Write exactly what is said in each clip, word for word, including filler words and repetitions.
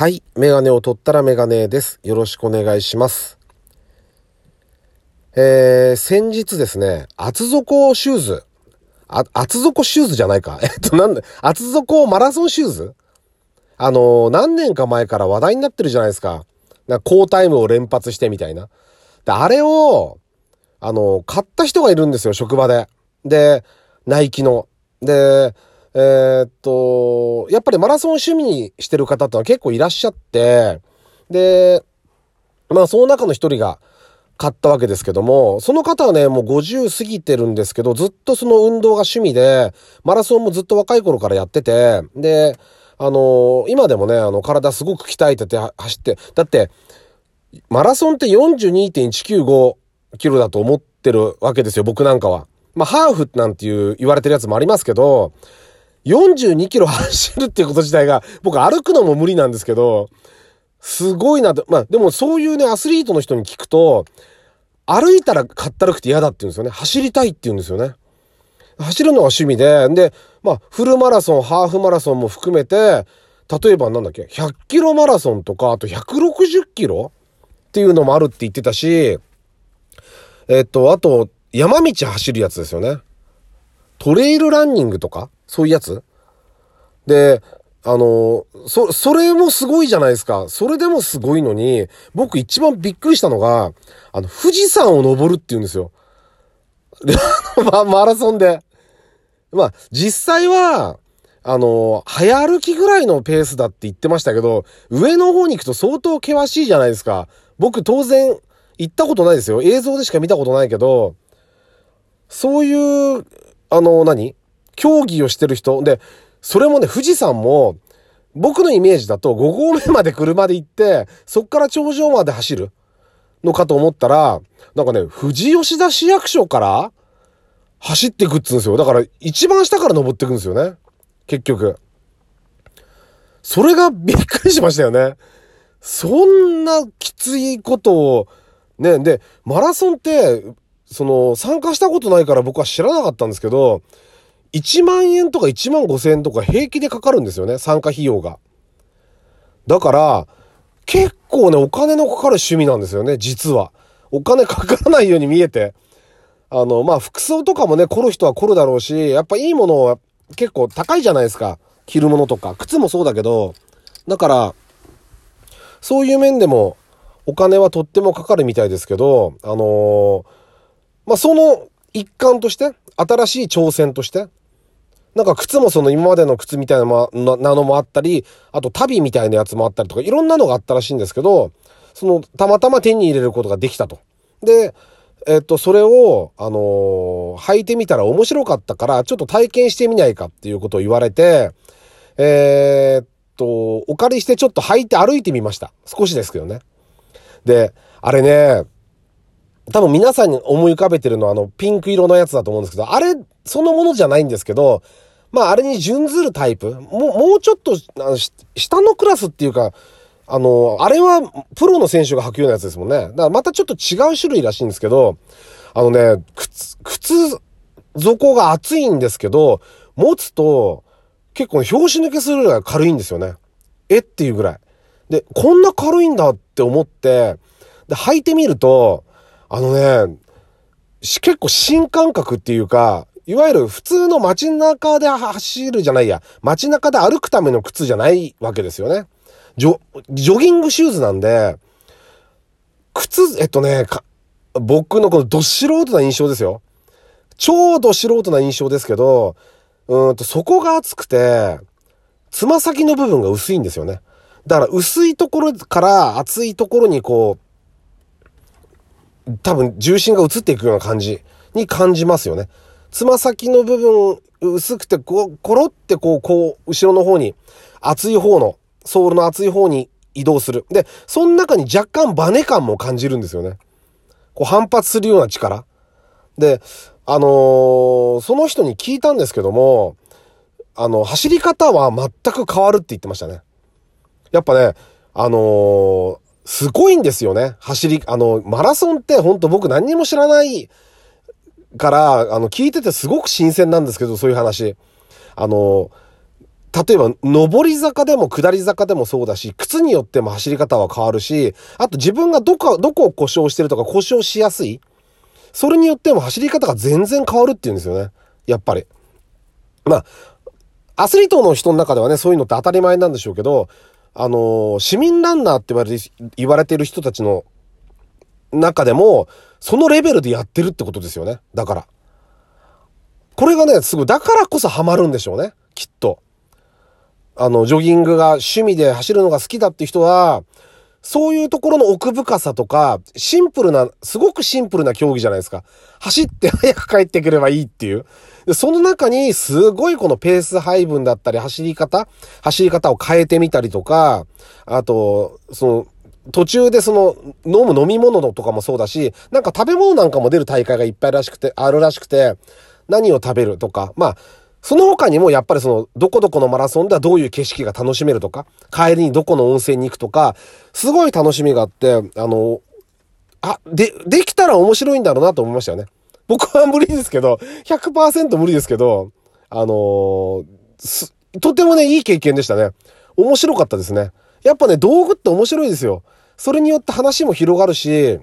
はい、メガネを取ったらメガネです。よろしくお願いします。えー、先日ですね、厚底シューズ、あ、厚底シューズじゃないか。えっと、なんで、厚底マラソンシューズ？あのー、何年か前から話題になってるじゃないですか。なんか高タイムを連発してみたいな。で、あれを、あのー、買った人がいるんですよ、職場で。で、ナイキの。で、えー、っと、やっぱりマラソン趣味にしてる方ってのは結構いらっしゃって、で、まあその中の一人が買ったわけですけども、その方はね、もうごじゅう過ぎてるんですけど、ずっとその運動が趣味で、マラソンもずっと若い頃からやってて、で、あの、今でもね、あの体すごく鍛えてて走って、だって、マラソンって よんじゅうにてんいちきゅうごキロだと思ってるわけですよ、僕なんかは。まあハーフなんていう言われてるやつもありますけど、よんじゅうにキロ走るっていうこと自体が僕歩くのも無理なんですけどすごいなと。まあでもそういうねアスリートの人に聞くと歩いたらかったるくて嫌だって言うんですよね。走りたいって言うんですよね。走るのが趣味ででまあフルマラソンハーフマラソンも含めて例えばなんだっけひゃっキロマラソンとかあとひゃくろくじゅっキロっていうのもあるって言ってたしえっとあと山道走るやつですよね。トレイルランニングとかそういうやつで、あの、そ、それもすごいじゃないですか。それでもすごいのに、僕一番びっくりしたのが、あの、富士山を登るって言うんですよ。ま、マラソンで。まあ、実際は、あの、早歩きぐらいのペースだって言ってましたけど、上の方に行くと相当険しいじゃないですか。僕当然行ったことないですよ。映像でしか見たことないけど、そういう、あの、何？競技をしてる人でそれもね富士山も僕のイメージだとごごうめまで車で行ってそっから頂上まで走るのかと思ったらなんかね富士吉田市役所から走っていくっつうんですよ。だから一番下から登っていくんですよね。結局それがびっくりしましたよね。そんなきついことをねでマラソンってその参加したことないから僕は知らなかったんですけどいちまんえんとかいちまんごせんえんとか平気でかかるんですよね、参加費用が。だから、結構ね、お金のかかる趣味なんですよね、実は。お金かからないように見えて。あの、まあ、服装とかもね、凝る人は凝るだろうし、やっぱいいものは結構高いじゃないですか。着るものとか。靴もそうだけど。だから、そういう面でも、お金はとってもかかるみたいですけど、あのー、まあ、その一環として、新しい挑戦として、なんか靴もその今までの靴みたいなのもあったりあと旅みたいなやつもあったりとかいろんなのがあったらしいんですけどそのたまたま手に入れることができたと。で、えっと、それを、あのー、履いてみたら面白かったからちょっと体験してみないかっていうことを言われてえー、っとお借りしてちょっと履いて歩いてみました。少しですけどね。であれね多分皆さんに思い浮かべてるのはあのピンク色のやつだと思うんですけど、あれそのものじゃないんですけど、まああれに準ずるタイプ、もう、もうちょっとあの下のクラスっていうか、あの、あれはプロの選手が履くようなやつですもんね。だからまたちょっと違う種類らしいんですけど、あのね、靴、靴底が厚いんですけど、持つと結構拍子抜けするぐらい軽いんですよね。えっていうぐらい。で、こんな軽いんだって思って、で、履いてみると、あのね、結構新感覚っていうか、いわゆる普通の街中で走るじゃないや、街中で歩くための靴じゃないわけですよね。ジョ、ジョギングシューズなんで、靴、えっとね、僕のこのど素人な印象ですよ。超ど素人な印象ですけど、うーんと底が厚くて、つま先の部分が薄いんですよね。だから薄いところから厚いところにこう、多分重心が移っていくような感じに感じますよね。つま先の部分薄くてこうコロってこうこう後ろの方に厚い方のソールの厚い方に移動する。で、その中に若干バネ感も感じるんですよね。こう反発するような力。で、あのー、その人に聞いたんですけども、あの走り方は全く変わるって言ってましたね。やっぱね、あのー。すごいんですよね。走り、あの、マラソンって本当僕何にも知らないから、あの、聞いててすごく新鮮なんですけど、そういう話。あの、例えば上り坂でも下り坂でもそうだし、靴によっても走り方は変わるし、あと自分がどこ、どこを故障してるとか故障しやすい、それによっても走り方が全然変わるっていうんですよね、やっぱり。まあアスリートの人の中ではね、そういうのって当たり前なんでしょうけど、あのー、市民ランナーって言われて、言われてる人たちの中でもそのレベルでやってるってことですよね。だからこれがね、すごい、だからこそハマるんでしょうね、きっと。あのジョギングが趣味で走るのが好きだって人は、そういうところの奥深さとか、シンプルな、すごくシンプルな競技じゃないですか。走って早く帰ってくればいいっていう。でその中にすごいこのペース配分だったり、走り方走り方を変えてみたりとか、あとその途中でその飲む飲み物とかもそうだし、なんか食べ物なんかも出る大会がいっぱいらしくて、あるらしくて、何を食べるとか、まあその他にもやっぱりそのどこどこのマラソンではどういう景色が楽しめるとか、帰りにどこの温泉に行くとか、すごい楽しみがあって、あのあでできたら面白いんだろうなと思いましたよね。僕は無理ですけど ひゃくパーセント 無理ですけど、あのー、とてもね、いい経験でしたね。面白かったですね。やっぱね、道具って面白いですよ。それによって話も広がるし、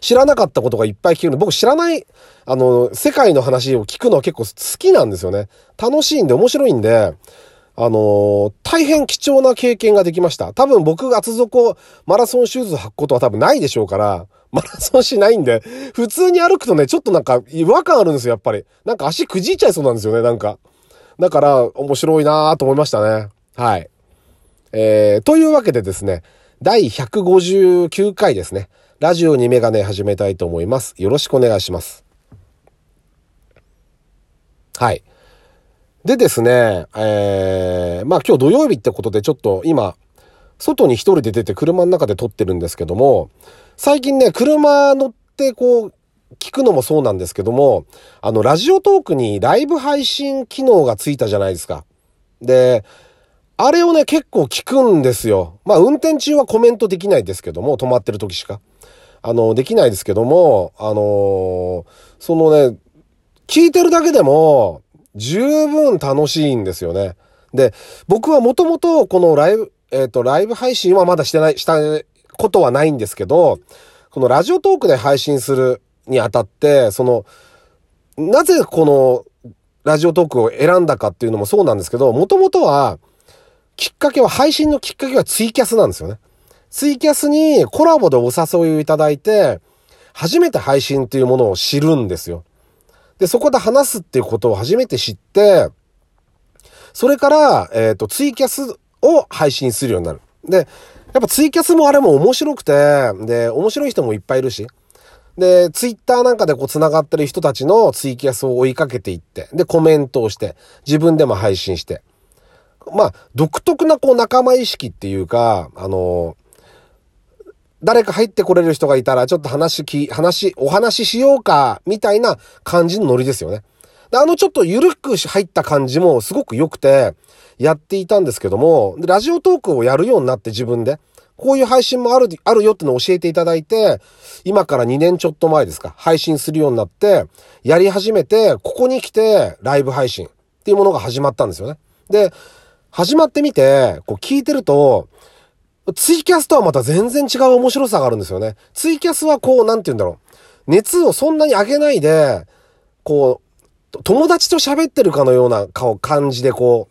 知らなかったことがいっぱい聞ける。僕知らない、あの、世界の話を聞くのは結構好きなんですよね。楽しいんで面白いんで、あのー、大変貴重な経験ができました。多分僕が厚底マラソンシューズ履くことは多分ないでしょうから、マラソンしないんで、普通に歩くとね、ちょっとなんか違和感あるんですよ、やっぱり。なんか足くじいちゃいそうなんですよね、なんか。だから面白いなぁと思いましたね。はい。えー、というわけでですね、だいひゃくごじゅうきゅうかいですね。ラジオにメガネ始めたいと思います。よろしくお願いします。はい。でですね、えー、まあ今日土曜日ってことで、ちょっと今、外に一人で出て車の中で撮ってるんですけども、最近ね、車乗ってこう、聞くのもそうなんですけども、あの、ラジオトークにライブ配信機能がついたじゃないですか。で、あれをね、結構聞くんですよ。まあ、運転中はコメントできないですけども、止まってる時しか。あの、できないですけども、あのー、そのね、聞いてるだけでも、十分楽しいんですよね。で、僕はもともと、このライブ、えっと、ライブ配信はまだしてない、したことはないんですけど、このラジオトークで配信するにあたって、その、なぜこの、ラジオトークを選んだかっていうのもそうなんですけど、もともとは、きっかけは、配信のきっかけはツイキャスなんですよね。ツイキャスにコラボでお誘いをいただいて、初めて配信っていうものを知るんですよ。で、そこで話すっていうことを初めて知って、それから、えっと、ツイキャスを配信するようになる。で、やっぱツイキャスもあれも面白くて、で、面白い人もいっぱいいるし、で、ツイッターなんかでこう繋がってる人たちのツイキャスを追いかけていって、で、コメントをして、自分でも配信して、まあ、独特なこう仲間意識っていうか、あのー、誰か入ってこれる人がいたら、ちょっと話き、話、お話ししようか、みたいな感じのノリですよね。で、あのちょっと緩く入った感じもすごく良くて、やっていたんですけども、で、ラジオトークをやるようになって自分で、こういう配信もある、あるよってのを教えていただいて、今からにねんちょっと前ですか、配信するようになって、やり始めて、ここに来て、ライブ配信っていうものが始まったんですよね。で、始まってみて、こう聞いてると、ツイキャスとはまた全然違う面白さがあるんですよね。ツイキャスはこう、なんて言うんだろう。熱をそんなに上げないで、こう、友達と喋ってるかのような顔、感じでこ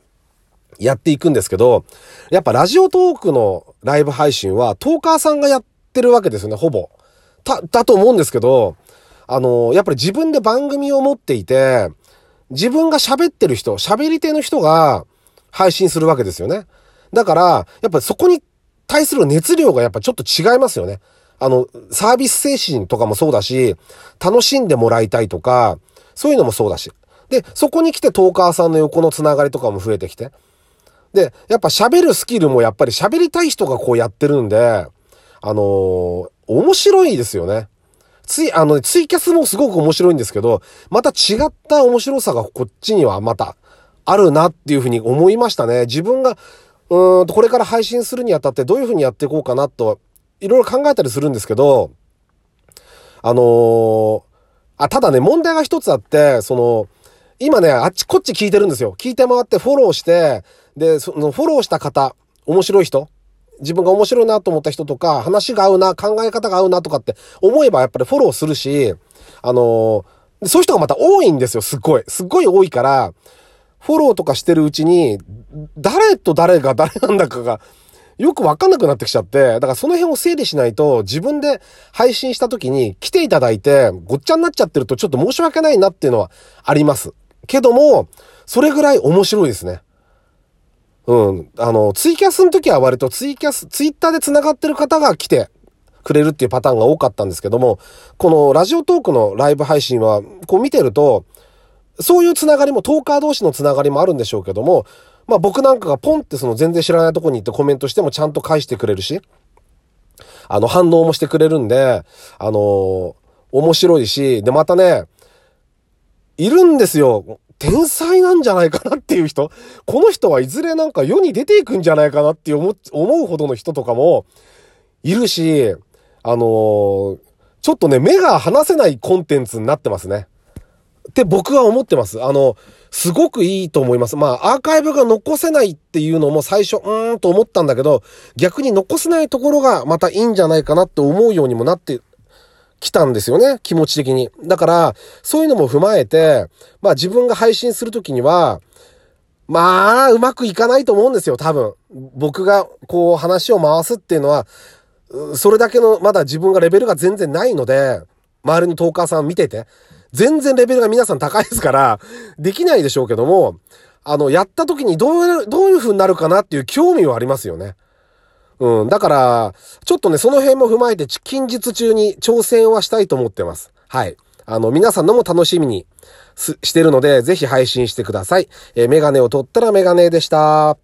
う、やっていくんですけど、やっぱラジオトークのライブ配信は、トーカーさんがやってるわけですよね、ほぼ。た、だと思うんですけど、あの、やっぱり自分で番組を持っていて、自分が喋ってる人、喋り手の人が、配信するわけですよね。だから、やっぱりそこに対する熱量がやっぱちょっと違いますよね。あの、サービス精神とかもそうだし、楽しんでもらいたいとか、そういうのもそうだし。で、そこに来てトーカーさんの横のつながりとかも増えてきて。で、やっぱ喋るスキルもやっぱり喋りたい人がこうやってるんで、あのー、面白いですよね。つい、あの、ツイキャスもすごく面白いんですけど、また違った面白さがこっちにはまた、あるなっていうふうに思いましたね。自分がうーんとこれから配信するにあたってどういうふうにやっていこうかなといろいろ考えたりするんですけど、あのー、あただね、問題が一つあって、その今ね、あっちこっち聞いてるんですよ。聞いて回ってフォローして、で、そのフォローした方、面白い人、自分が面白いなと思った人とか、話が合うな、考え方が合うなとかって思えばやっぱりフォローするし、あのー、そういう人がまた多いんですよ、すっごい。すっごい多いから、フォローとかしてるうちに、誰と誰が誰なんだかが、よくわかんなくなってきちゃって、だからその辺を整理しないと、自分で配信した時に来ていただいて、ごっちゃになっちゃってるとちょっと申し訳ないなっていうのはあります。けども、それぐらい面白いですね。うん。あの、ツイキャスの時は割とツイキャス、ツイッターで繋がってる方が来てくれるっていうパターンが多かったんですけども、このラジオトークのライブ配信は、こう見てると、そういうつながりも、トーカー同士のつながりもあるんでしょうけども、まあ僕なんかがポンってその全然知らないとこに行ってコメントしてもちゃんと返してくれるし、あの反応もしてくれるんで、あの、面白いし、でまたね、いるんですよ。天才なんじゃないかなっていう人。この人はいずれなんか世に出ていくんじゃないかなって思うほどの人とかもいるし、あの、ちょっとね、目が離せないコンテンツになってますね。って僕は思ってます。あの、すごくいいと思います。まあ、アーカイブが残せないっていうのも最初、うーんと思ったんだけど、逆に残せないところがまたいいんじゃないかなって思うようにもなってきたんですよね。気持ち的に。だから、そういうのも踏まえて、まあ自分が配信するときには、まあ、うまくいかないと思うんですよ、多分。僕がこう話を回すっていうのは、それだけのまだ自分がレベルが全然ないので、周りのトーカーさん見てて、全然レベルが皆さん高いですから、できないでしょうけども、あの、やった時にどう、どういう風になるかなっていう興味はありますよね。うん。だから、ちょっとね、その辺も踏まえて、近日中に挑戦はしたいと思ってます。はい。あの、皆さんのも楽しみにしてるので、ぜひ配信してください。えー、メガネを取ったらメガネでした。